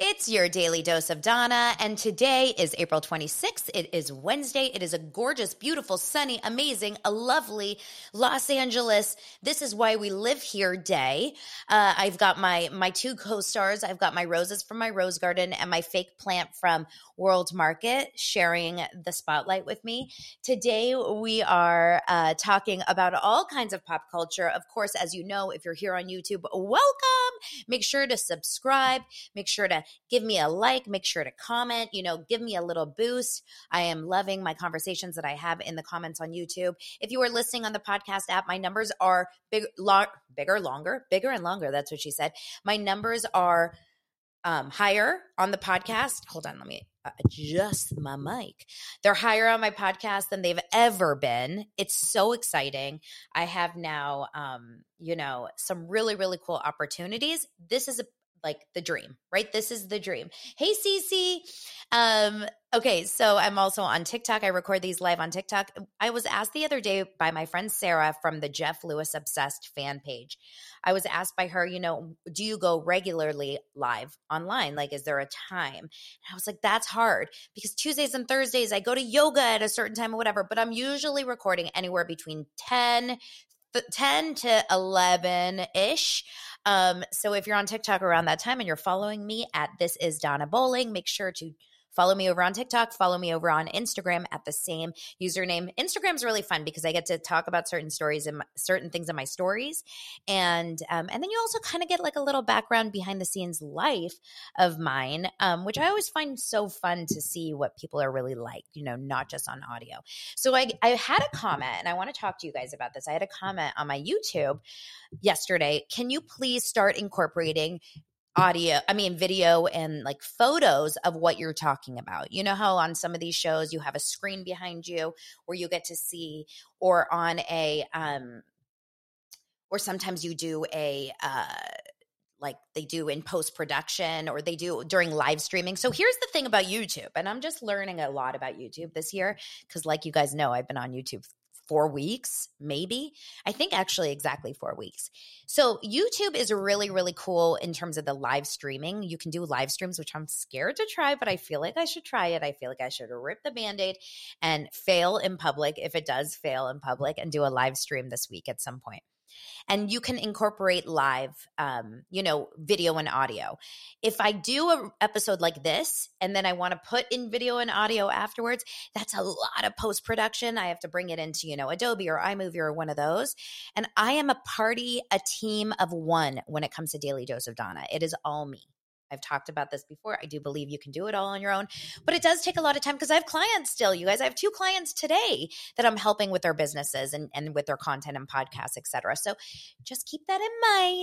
It's your Daily Dose of Dana, and today is April 26th. It is Wednesday. It is a gorgeous, beautiful, sunny, amazing, a lovely Los Angeles. This is why we live here day. I've got my two co-stars. I've got my roses from my rose garden and my fake plant from World Market sharing the spotlight with me. Today we are talking about all kinds of pop culture. Of course, as you know, if you're here on YouTube, welcome. Make sure to subscribe. Make sure to give me a like, make sure to comment, give me a little boost. I am loving my conversations that I have in the comments on YouTube. If you are listening on the podcast app, my numbers are bigger and longer. That's what she said. My numbers are higher on the podcast. Hold on, let me adjust my mic. They're higher on my podcast than they've ever been. It's so exciting. I have now, some really, really cool opportunities. This is the dream, right? This is the dream. Hey, Cece. Okay, so I'm also on TikTok. I record these live on TikTok. I was asked the other day by my friend Sarah from the Jeff Lewis Obsessed fan page. I was asked by her, do you go regularly live online? Is there a time? And I was like, that's hard because Tuesdays and Thursdays I go to yoga at a certain time or whatever, but I'm usually recording anywhere between 10 to 11-ish. So if you're on TikTok around that time and you're following me at This Is Dana Bowling, make sure to follow me over on TikTok, follow me over on Instagram at the same username. Instagram's really fun because I get to talk about certain stories and certain things in my stories. And then you also kind of get a little background behind the scenes life of mine, which I always find so fun to see what people are really like, not just on audio. So I had a comment, and I want to talk to you guys about this. I had a comment on my YouTube yesterday. Can you please start incorporating video and photos of what you're talking about? You know how on some of these shows you have a screen behind you where you get to see, or on a or sometimes you do a they do in post-production, or they do during live streaming. So here's the thing about YouTube, and I'm just learning a lot about YouTube this year because you guys know, I've been on YouTube 4 weeks, maybe. I think actually exactly 4 weeks. So YouTube is really, really cool in terms of the live streaming. You can do live streams, which I'm scared to try, but I feel like I should try it. I feel like I should rip the Band-Aid and fail in public, if it does fail in public, and do a live stream this week at some point. And you can incorporate live, video and audio. If I do an episode like this and then I want to put in video and audio afterwards, that's a lot of post-production. I have to bring it into, Adobe or iMovie or one of those. And I am a team of one when it comes to Daily Dose of Dana. It is all me. I've talked about this before. I do believe you can do it all on your own, but it does take a lot of time because I have clients still, you guys. I have 2 clients today that I'm helping with their businesses and with their content and podcasts, et cetera. So just keep that in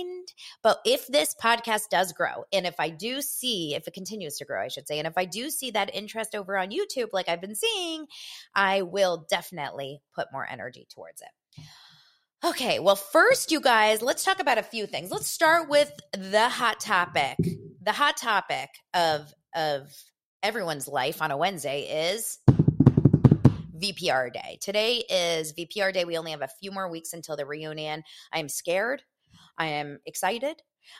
mind. But if this podcast does grow, and if it continues to grow, I should say, and if I do see that interest over on YouTube, like I've been seeing, I will definitely put more energy towards it. Okay, well, first, you guys, let's talk about a few things. Let's start with the hot topic. The hot topic of everyone's life on a Wednesday is VPR day. Today is VPR day. We only have a few more weeks until the reunion. I am scared. I am excited.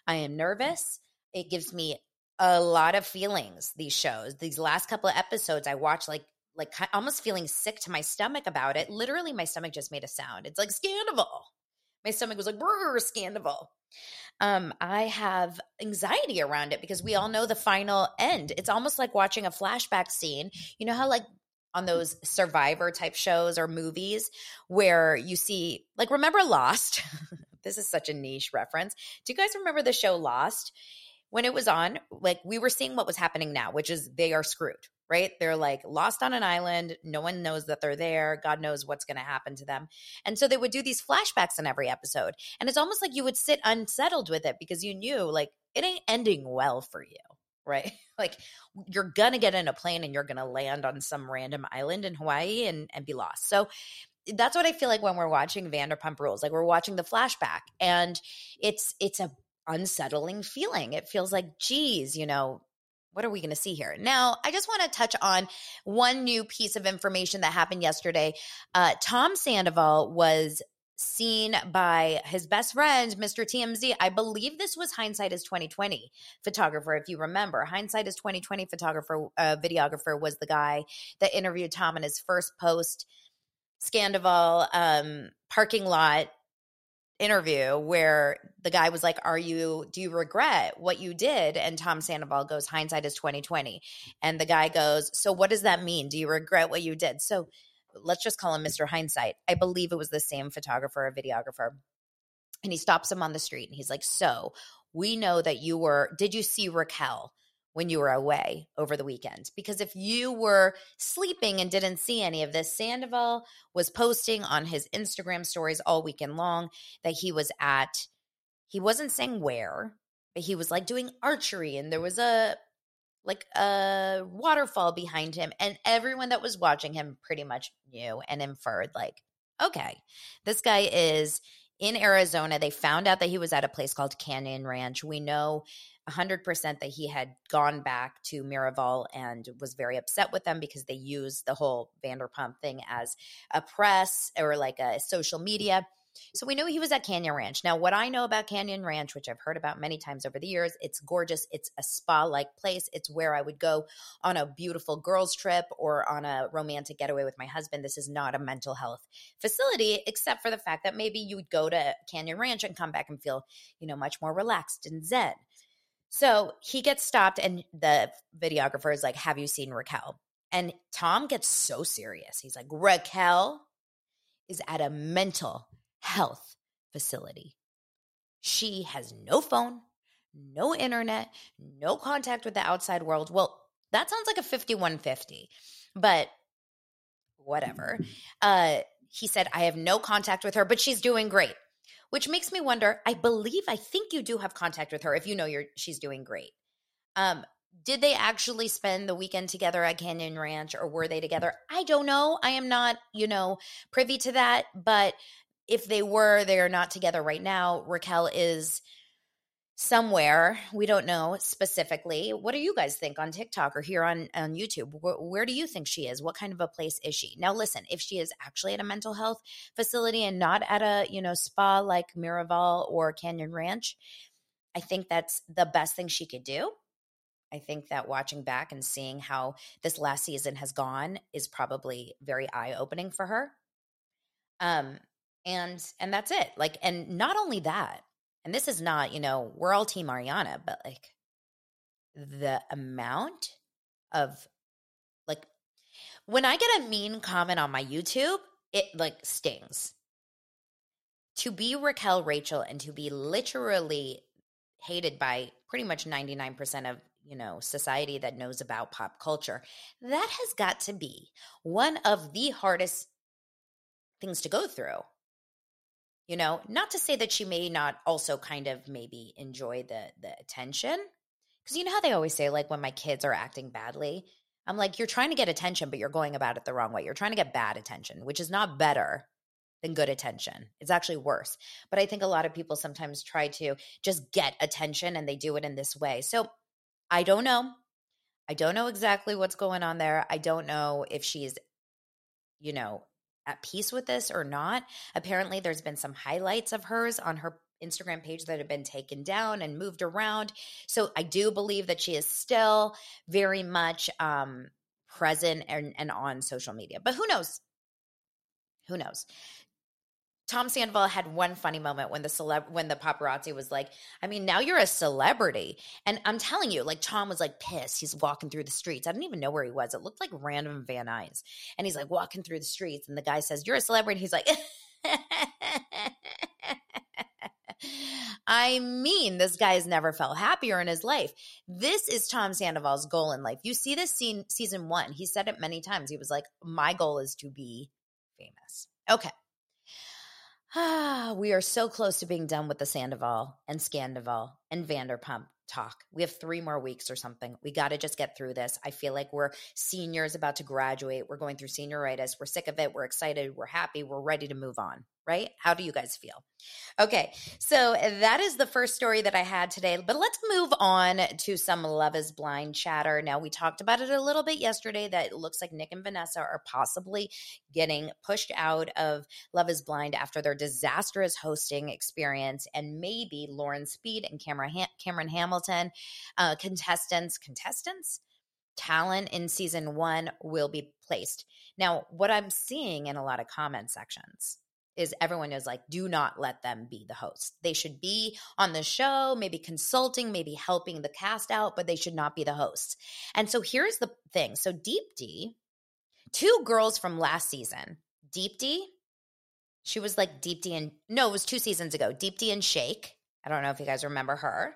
I am nervous. It gives me a lot of feelings, these shows. These last couple of episodes I watched, almost feeling sick to my stomach about it. Literally, my stomach just made a sound. It's like Scandoval. My stomach was like, brr, Scandoval. I have anxiety around it because we all know the final end. It's almost like watching a flashback scene. You know how on those Survivor type shows or movies where you see, remember Lost? This is such a niche reference. Do you guys remember the show Lost? When it was on, we were seeing what was happening now, which is they are screwed, right? They're lost on an island. No one knows that they're there. God knows what's going to happen to them. And so they would do these flashbacks in every episode. And it's almost like you would sit unsettled with it because you knew it ain't ending well for you, right? Like, you're going to get in a plane and you're going to land on some random island in Hawaii and be lost. So that's what I feel like when we're watching Vanderpump Rules. Like, we're watching the flashback, and it's a unsettling feeling. It feels like, geez, you know, what are we going to see here? Now, I just want to touch on one new piece of information that happened yesterday. Tom Sandoval was seen by his best friend, Mr. TMZ. I believe this was Hindsight is 2020 photographer, if you remember. Hindsight is 2020 photographer, videographer was the guy that interviewed Tom in his first post Scandoval parking lot interview, where the guy was like, do you regret what you did? And Tom Sandoval goes, hindsight is 2020. And the guy goes, so what does that mean? Do you regret what you did? So let's just call him Mr. Hindsight. I believe it was the same photographer or videographer. And he stops him on the street and he's like, so we know that you were, did you see Raquel when you were away over the weekend? Because if you were sleeping and didn't see any of this, Sandoval was posting on his Instagram stories all weekend long that he was at, he wasn't saying where, but he was like doing archery, and there was a waterfall behind him, and everyone that was watching him pretty much knew and inferred, like, okay, this guy is in Arizona. They found out that he was at a place called Canyon Ranch. We know 100% that he had gone back to Miraval and was very upset with them because they used the whole Vanderpump thing as a press or like a social media. So we knew he was at Canyon Ranch. Now, what I know about Canyon Ranch, which I've heard about many times over the years, it's gorgeous. It's a spa-like place. It's where I would go on a beautiful girls' trip or on a romantic getaway with my husband. This is not a mental health facility, except for the fact that maybe you would go to Canyon Ranch and come back and feel, you know, much more relaxed and zen. So he gets stopped, and the videographer is like, have you seen Raquel? And Tom gets so serious. He's like, Raquel is at a mental health facility. She has no phone, no internet, no contact with the outside world. Well, that sounds like a 5150, but whatever. He said, I have no contact with her, but she's doing great, which makes me wonder, I think you do have contact with her if you know she's doing great. Did they actually spend the weekend together at Canyon Ranch, or were they together? I don't know. I am not, privy to that, but if they were, they are not together right now. Raquel is somewhere. We don't know specifically. What do you guys think on TikTok or here on YouTube? Where do you think she is? What kind of a place is she? Now, listen, if she is actually at a mental health facility and not at a, spa like Miraval or Canyon Ranch, I think that's the best thing she could do. I think that watching back and seeing how this last season has gone is probably very eye-opening for her. And that's it. Like, and not only that, and this is not, we're all team Ariana, but like the amount of when I get a mean comment on my YouTube, it stings. To be Raquel Rachel and to be literally hated by pretty much 99% of, society that knows about pop culture, that has got to be one of the hardest things to go through. Not to say that she may not also kind of maybe enjoy the attention, because how they always say, like, when my kids are acting badly, I'm like, you're trying to get attention, but you're going about it the wrong way. You're trying to get bad attention, which is not better than good attention. It's actually worse. But I think a lot of people sometimes try to just get attention, and they do it in this way. So I don't know. I don't know exactly what's going on there. I don't know if she's, at peace with this or not. Apparently, there's been some highlights of hers on her Instagram page that have been taken down and moved around. So I do believe that she is still very much present and on social media. But who knows? Who knows? Tom Sandoval had one funny moment when when the paparazzi was like, I mean, now you're a celebrity. And I'm telling you, like, Tom was like pissed. He's walking through the streets. I don't even know where he was. It looked like random Van Nuys. And he's like walking through the streets, and the guy says, you're a celebrity. And he's like, I mean, this guy has never felt happier in his life. This is Tom Sandoval's goal in life. You see this scene, season one. He said it many times. He was like, my goal is to be famous. Okay. We are so close to being done with the Sandoval and Scandoval and Vanderpump talk. We have 3 more weeks or something. We got to just get through this. I feel like we're seniors about to graduate. We're going through senioritis. We're sick of it. We're excited. We're happy. We're ready to move on, right? How do you guys feel? Okay, so that is the first story that I had today, but let's move on to some Love is Blind chatter. Now, we talked about it a little bit yesterday that it looks like Nick and Vanessa are possibly getting pushed out of Love is Blind after their disastrous hosting experience, and maybe Lauren Speed and Cameron Hamilton, talent in season 1 will be placed. Now, what I'm seeing in a lot of comment sections is everyone is like, do not let them be the host. They should be on the show, maybe consulting, maybe helping the cast out, but they should not be the hosts. And so here's the thing. So Deep D, 2 girls from last season, Deep D, she was like Deep D and – no, it was 2 seasons ago, Deep D and Shake. I don't know if you guys remember her.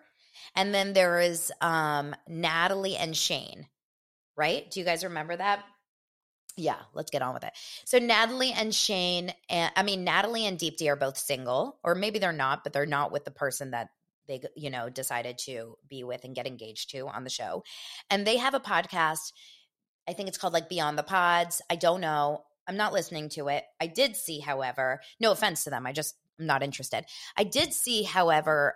And then there is Natalie and Shane, right? Do you guys remember that? Yeah, let's get on with it. So Natalie and Deep D are both single, or maybe they're not, but they're not with the person that they, you know, decided to be with and get engaged to on the show. And they have a podcast. I think it's called like Beyond the Pods. I don't know. I'm not listening to it. I did see, however, no offense to them. I'm not interested. I did see, however,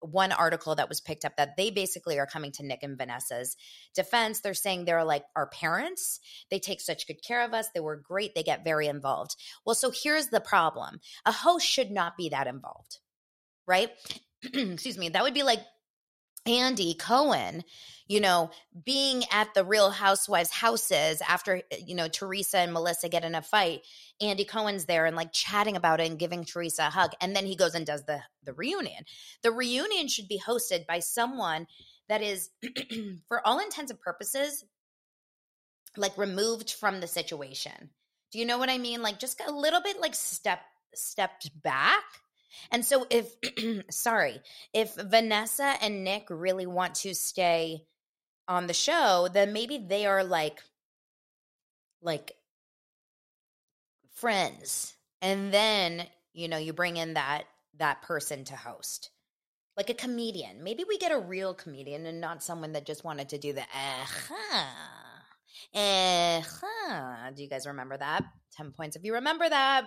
one article that was picked up that they basically are coming to Nick and Vanessa's defense. They're saying they're like our parents. They take such good care of us. They were great. They get very involved. Well, so here's the problem. A host should not be that involved, right? Excuse me. That would be like Andy Cohen, you know, being at the Real Housewives houses after, you know, Teresa and Melissa get in a fight. Andy Cohen's there and like chatting about it and giving Teresa a hug. And then he goes and does the reunion. The reunion should be hosted by someone that is, for all intents and purposes, like removed from the situation. Do you know what I mean? Like just a little bit like stepped back. And so if Vanessa and Nick really want to stay on the show, then maybe they are like friends. And then, you know, you bring in that person to host. Like a comedian. Maybe we get a real comedian and not someone that just wanted to do the Do you guys remember that? 10 points if you remember that.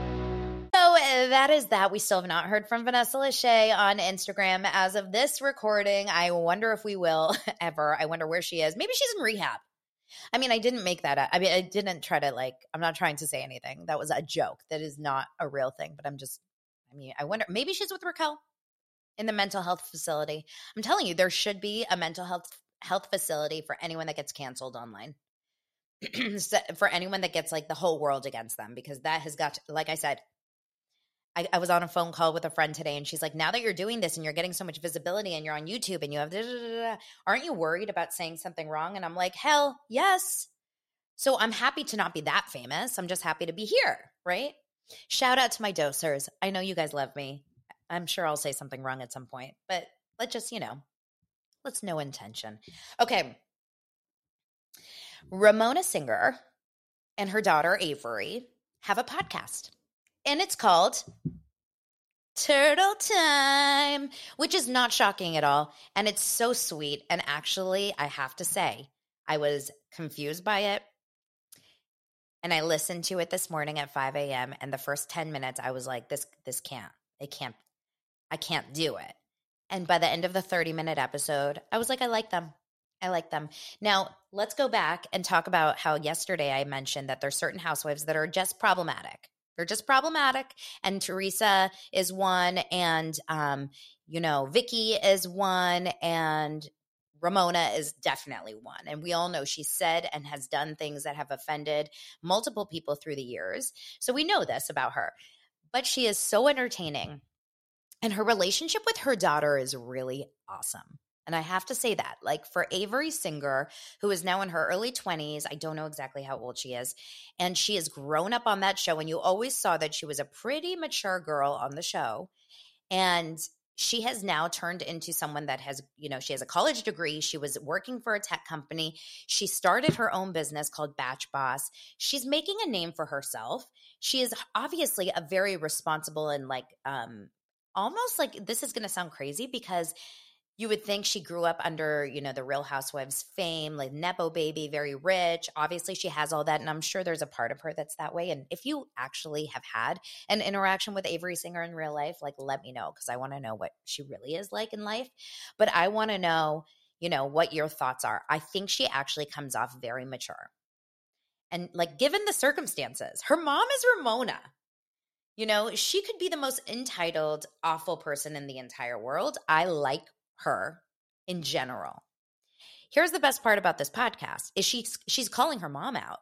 So that is that. We still have not heard from Vanessa Lachey on Instagram as of this recording. I wonder if we will ever. I wonder where she is. Maybe she's in rehab. I mean, I didn't make that up. I mean, I didn't try to like, I'm not trying to say anything. That was a joke. That is not a real thing. But I wonder, maybe she's with Raquel in the mental health facility. I'm telling you, there should be a mental health facility for anyone that gets canceled online. For anyone that gets like the whole world against them, because that has got to, like I said, I was on a phone call with a friend today and she's like, now that you're doing this and you're getting so much visibility and you're on YouTube and you have aren't you worried about saying something wrong? And I'm like, hell yes. So I'm happy to not be that famous. I'm just happy to be here, right? Shout out to my dosers. I know you guys love me. I'm sure I'll say something wrong at some point, but let's just, you know, let's no intention. Okay. Ramona Singer and her daughter Avery have a podcast. And it's called Turtle Time, which is not shocking at all. And it's so sweet. And actually, I have to say, I was confused by it. And I listened to it this morning at 5 a.m. And the first 10 minutes, I was like, I can't do it. And by the end of the 30-minute episode, I was like, I like them. Now, let's go back and talk about how yesterday I mentioned that there's certain housewives that are just problematic. They're just problematic, and Teresa is one, and Vicky is one, and Ramona is definitely one. And we all know she said and has done things that have offended multiple people through the years. So we know this about her. But she is so entertaining. And her relationship with her daughter is really awesome. And I have to say that, like, for Avery Singer, who is now in her early 20s, I don't know exactly how old she is, and she has grown up on that show. And you always saw that she was a pretty mature girl on the show. And she has now turned into someone that has, you know, she has a college degree. She was working for a tech company. She started her own business called Batch Boss. She's making a name for herself. She is obviously a very responsible and, like, almost like, this is going to sound crazy because you would think she grew up under, you know, the Real Housewives fame, like Nepo baby, very rich. Obviously, she has all that. And I'm sure there's a part of her that's that way. And if you actually have had an interaction with Avery Singer in real life, like, let me know, because I want to know what she really is like in life. But I want to know, you know, what your thoughts are. I think she actually comes off very mature. And, like, given the circumstances, her mom is Ramona. You know, she could be the most entitled, awful person in the entire world. I like her in general. Here's the best part about this podcast is she's calling her mom out.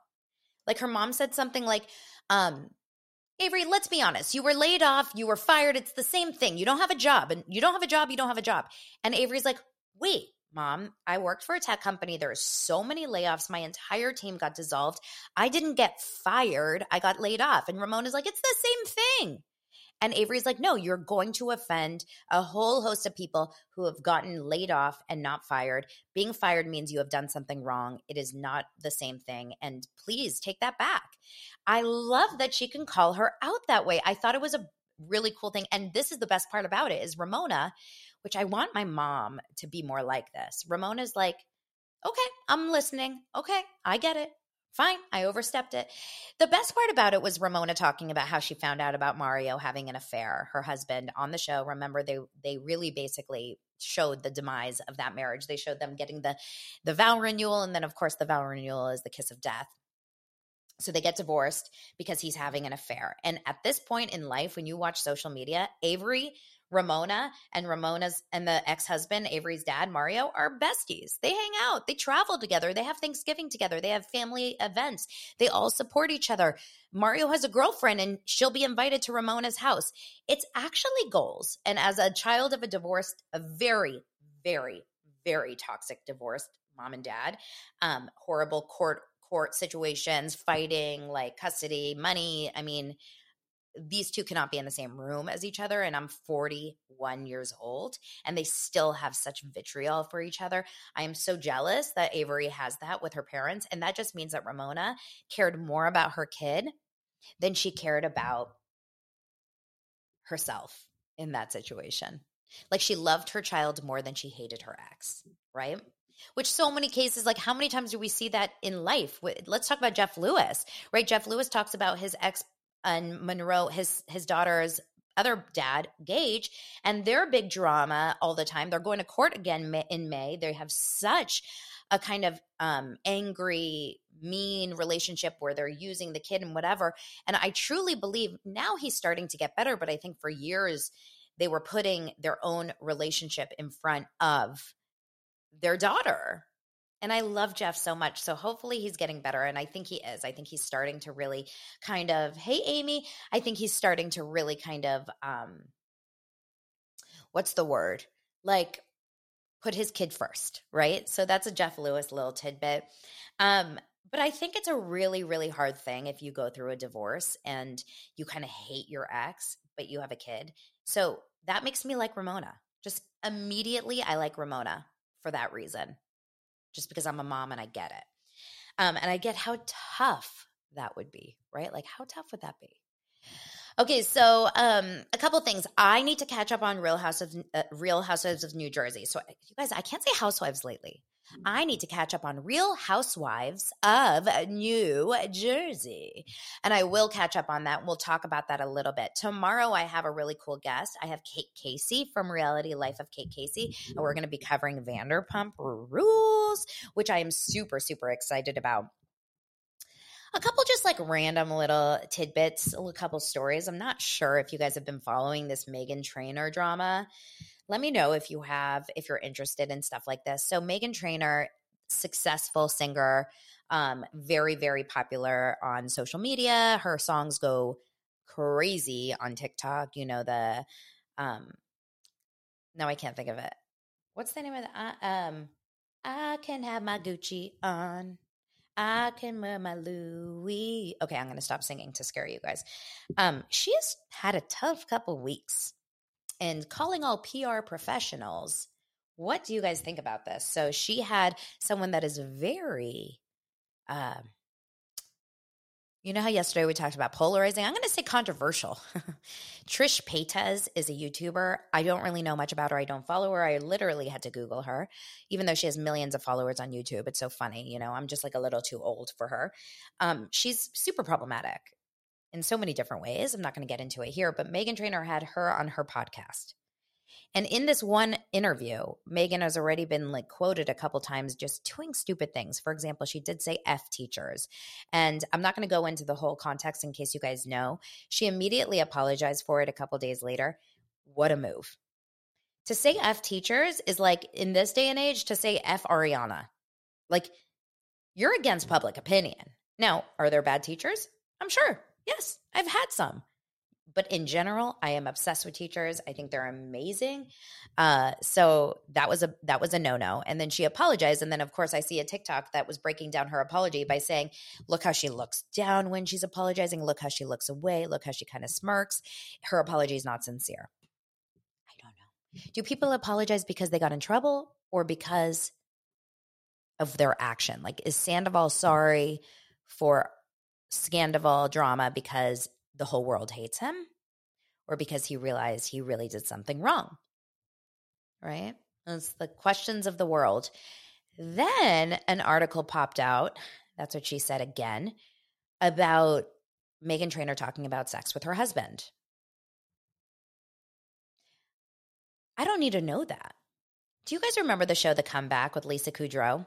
Like, her mom said something like, Avery, let's be honest. You were laid off. You were fired. It's the same thing. You don't have a job, and you don't have a job. You don't have a job. And Avery's like, wait, Mom, I worked for a tech company. There are so many layoffs. My entire team got dissolved. I didn't get fired. I got laid off. And Ramona's like, it's the same thing. And Avery's like, no, you're going to offend a whole host of people who have gotten laid off and not fired. Being fired means you have done something wrong. It is not the same thing. And please take that back. I love that she can call her out that way. I thought it was a really cool thing. And this is the best part about it is Ramona, which I want my mom to be more like this. Ramona's like, okay, I'm listening. Okay, I get it. Fine, I overstepped it. The best part about it was Ramona talking about how she found out about Mario having an affair, her husband, on the show. Remember, they really basically showed the demise of that marriage. They showed them getting the vow renewal, and then, of course, the vow renewal is the kiss of death. So they get divorced because he's having an affair. And at this point in life, when you watch social media, Avery, Ramona, and Ramona's and the ex-husband, Avery's dad, Mario, are besties. They hang out. They travel together. They have Thanksgiving together. They have family events. They all support each other. Mario has a girlfriend, and she'll be invited to Ramona's house. It's actually goals. And as a child of a divorce, a very, very, very toxic divorced mom and dad, horrible court situations, fighting, like custody, money. I mean, these two cannot be in the same room as each other, and I'm 41 years old, and they still have such vitriol for each other. I am so jealous that Avery has that with her parents, and that just means that Ramona cared more about her kid than she cared about herself in that situation. Like, she loved her child more than she hated her ex, right? Which so many cases, like, how many times do we see that in life? Let's talk about Jeff Lewis, right? Jeff Lewis talks about his ex and Monroe, his daughter's other dad, Gage, and their big drama all the time. They're going to court again in May. They have such a kind of angry, mean relationship where they're using the kid and whatever. And I truly believe now he's starting to get better, but I think for years they were putting their own relationship in front of their daughter. And I love Jeff so much. So hopefully he's getting better. And I think he is. I think he's starting to really kind of, hey, Amy, I think he's starting to really kind of, what's the word? Like, put his kid first, right? So that's a Jeff Lewis little tidbit. But I think it's a really, really hard thing if you go through a divorce and you kind of hate your ex, but you have a kid. So that makes me like Ramona. Just immediately I like Ramona for that reason. Just because I'm a mom and I get it. And I get how tough that would be, right? Like, how tough would that be? Okay, so a couple things. I need to catch up on Real Housewives of New Jersey. So, you guys, I can't say housewives lately. I need to catch up on Real Housewives of New Jersey. And I will catch up on that. We'll talk about that a little bit. Tomorrow I have a really cool guest. I have Kate Casey from Reality Life of Kate Casey. And we're going to be covering Vanderpump Rules, which I am super, super excited about. A couple just like random little tidbits, a couple stories. I'm not sure if you guys have been following this Meghan Trainor drama. Let me know if you have, if you're interested in stuff like this. So Meghan Trainor, successful singer, very, very popular on social media. Her songs go crazy on TikTok. You know, the No, I can't think of it. What's the name of the I can have my Gucci on. I can wear my Louis. Okay, I'm going to stop singing to scare you guys. She has had a tough couple weeks. And calling all PR professionals, what do you guys think about this? So she had someone that is very, you know how yesterday we talked about polarizing? I'm going to say controversial. Trish Paytas is a YouTuber. I don't really know much about her. I don't follow her. I literally had to Google her, even though she has millions of followers on YouTube. It's so funny. You know, I'm just like a little too old for her. She's super problematic in so many different ways. I'm not going to get into it here, but Meghan Trainor had her on her podcast. And in this one interview, Meghan has already been like quoted a couple times just doing stupid things. For example, she did say F teachers. And I'm not going to go into the whole context in case you guys know. She immediately apologized for it a couple days later. What a move. To say F teachers is like in this day and age to say F Ariana. Like you're against public opinion. Now, are there bad teachers? I'm sure. Yes, I've had some. But in general, I am obsessed with teachers. I think they're amazing. So that was a no-no. And then she apologized. And then, of course, I see a TikTok that was breaking down her apology by saying, look how she looks down when she's apologizing. Look how she looks away. Look how she kind of smirks. Her apology is not sincere. I don't know. Do people apologize because they got in trouble or because of their action? Like, is Sandoval sorry for Scandoval drama because the whole world hates him or because he realized he really did something wrong, right? It's the questions of the world. Then an article popped out, that's what she said again, about Meghan Trainor talking about sex with her husband. I don't need to know that. Do you guys remember the show The Comeback with Lisa Kudrow?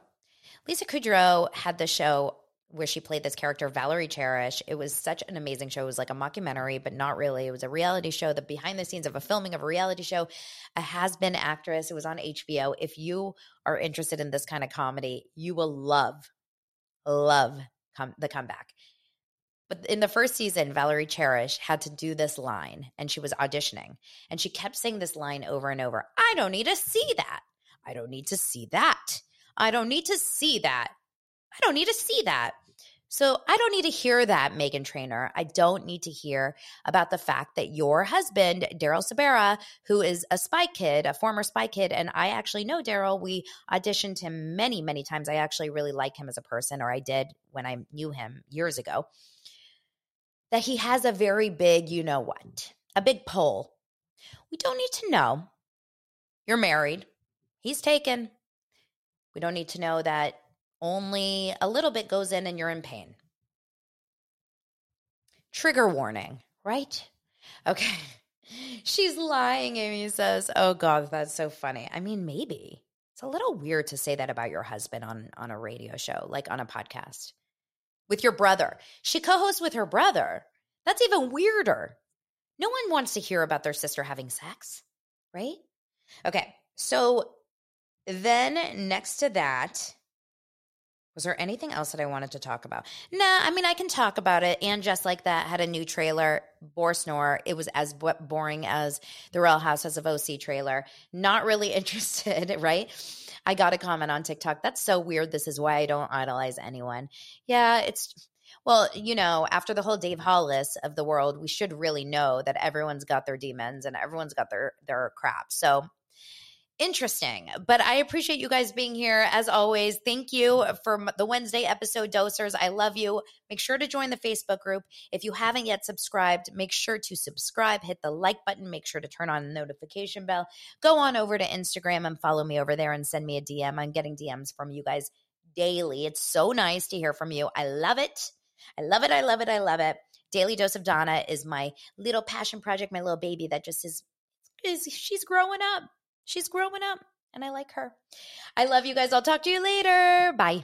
Lisa Kudrow had the show where she played this character, Valerie Cherish. It was such an amazing show. It was like a mockumentary, but not really. It was a reality show, the behind the scenes of a filming of a reality show, a has-been actress. It was on HBO. If you are interested in this kind of comedy, you will love The Comeback. But in the first season, Valerie Cherish had to do this line, and she was auditioning. And she kept saying this line over and over. I don't need to see that. I don't need to see that. I don't need to see that. I don't need to see that. So I don't need to hear that, Meghan Trainor. I don't need to hear about the fact that your husband, Daryl Sabera, who is a Spy Kid, a former Spy Kid, and I actually know Daryl. We auditioned him many, many times. I actually really like him as a person, or I did when I knew him years ago, that he has a very big you-know-what, a big pole. We don't need to know. You're married. He's taken. We don't need to know that only a little bit goes in and you're in pain. Trigger warning, right? Okay. She's lying, Amy says. Oh, God, that's so funny. I mean, maybe. It's a little weird to say that about your husband on a radio show, like on a podcast. With your brother. She co-hosts with her brother. That's even weirder. No one wants to hear about their sister having sex, right? Okay, so then next to that, was there anything else that I wanted to talk about? Nah, I mean, I can talk about it. And Just Like That had a new trailer, Boresnore. It was as boring as the Real Housewives of OC trailer. Not really interested, right? I got a comment on TikTok. That's so weird. This is why I don't idolize anyone. Yeah, it's – well, you know, after the whole Dave Hollis of the world, we should really know that everyone's got their demons and everyone's got their crap. So – interesting, but I appreciate you guys being here as always. Thank you for the Wednesday episode, Dosers. I love you. Make sure to join the Facebook group. If you haven't yet subscribed, make sure to subscribe, hit the like button, make sure to turn on the notification bell. Go on over to Instagram and follow me over there and send me a DM. I'm getting DMs from you guys daily. It's so nice to hear from you. I love it. I love it. I love it. I love it. Daily Dose of Dana is my little passion project, my little baby that just is she's growing up. She's growing up, and I like her. I love you guys. I'll talk to you later. Bye.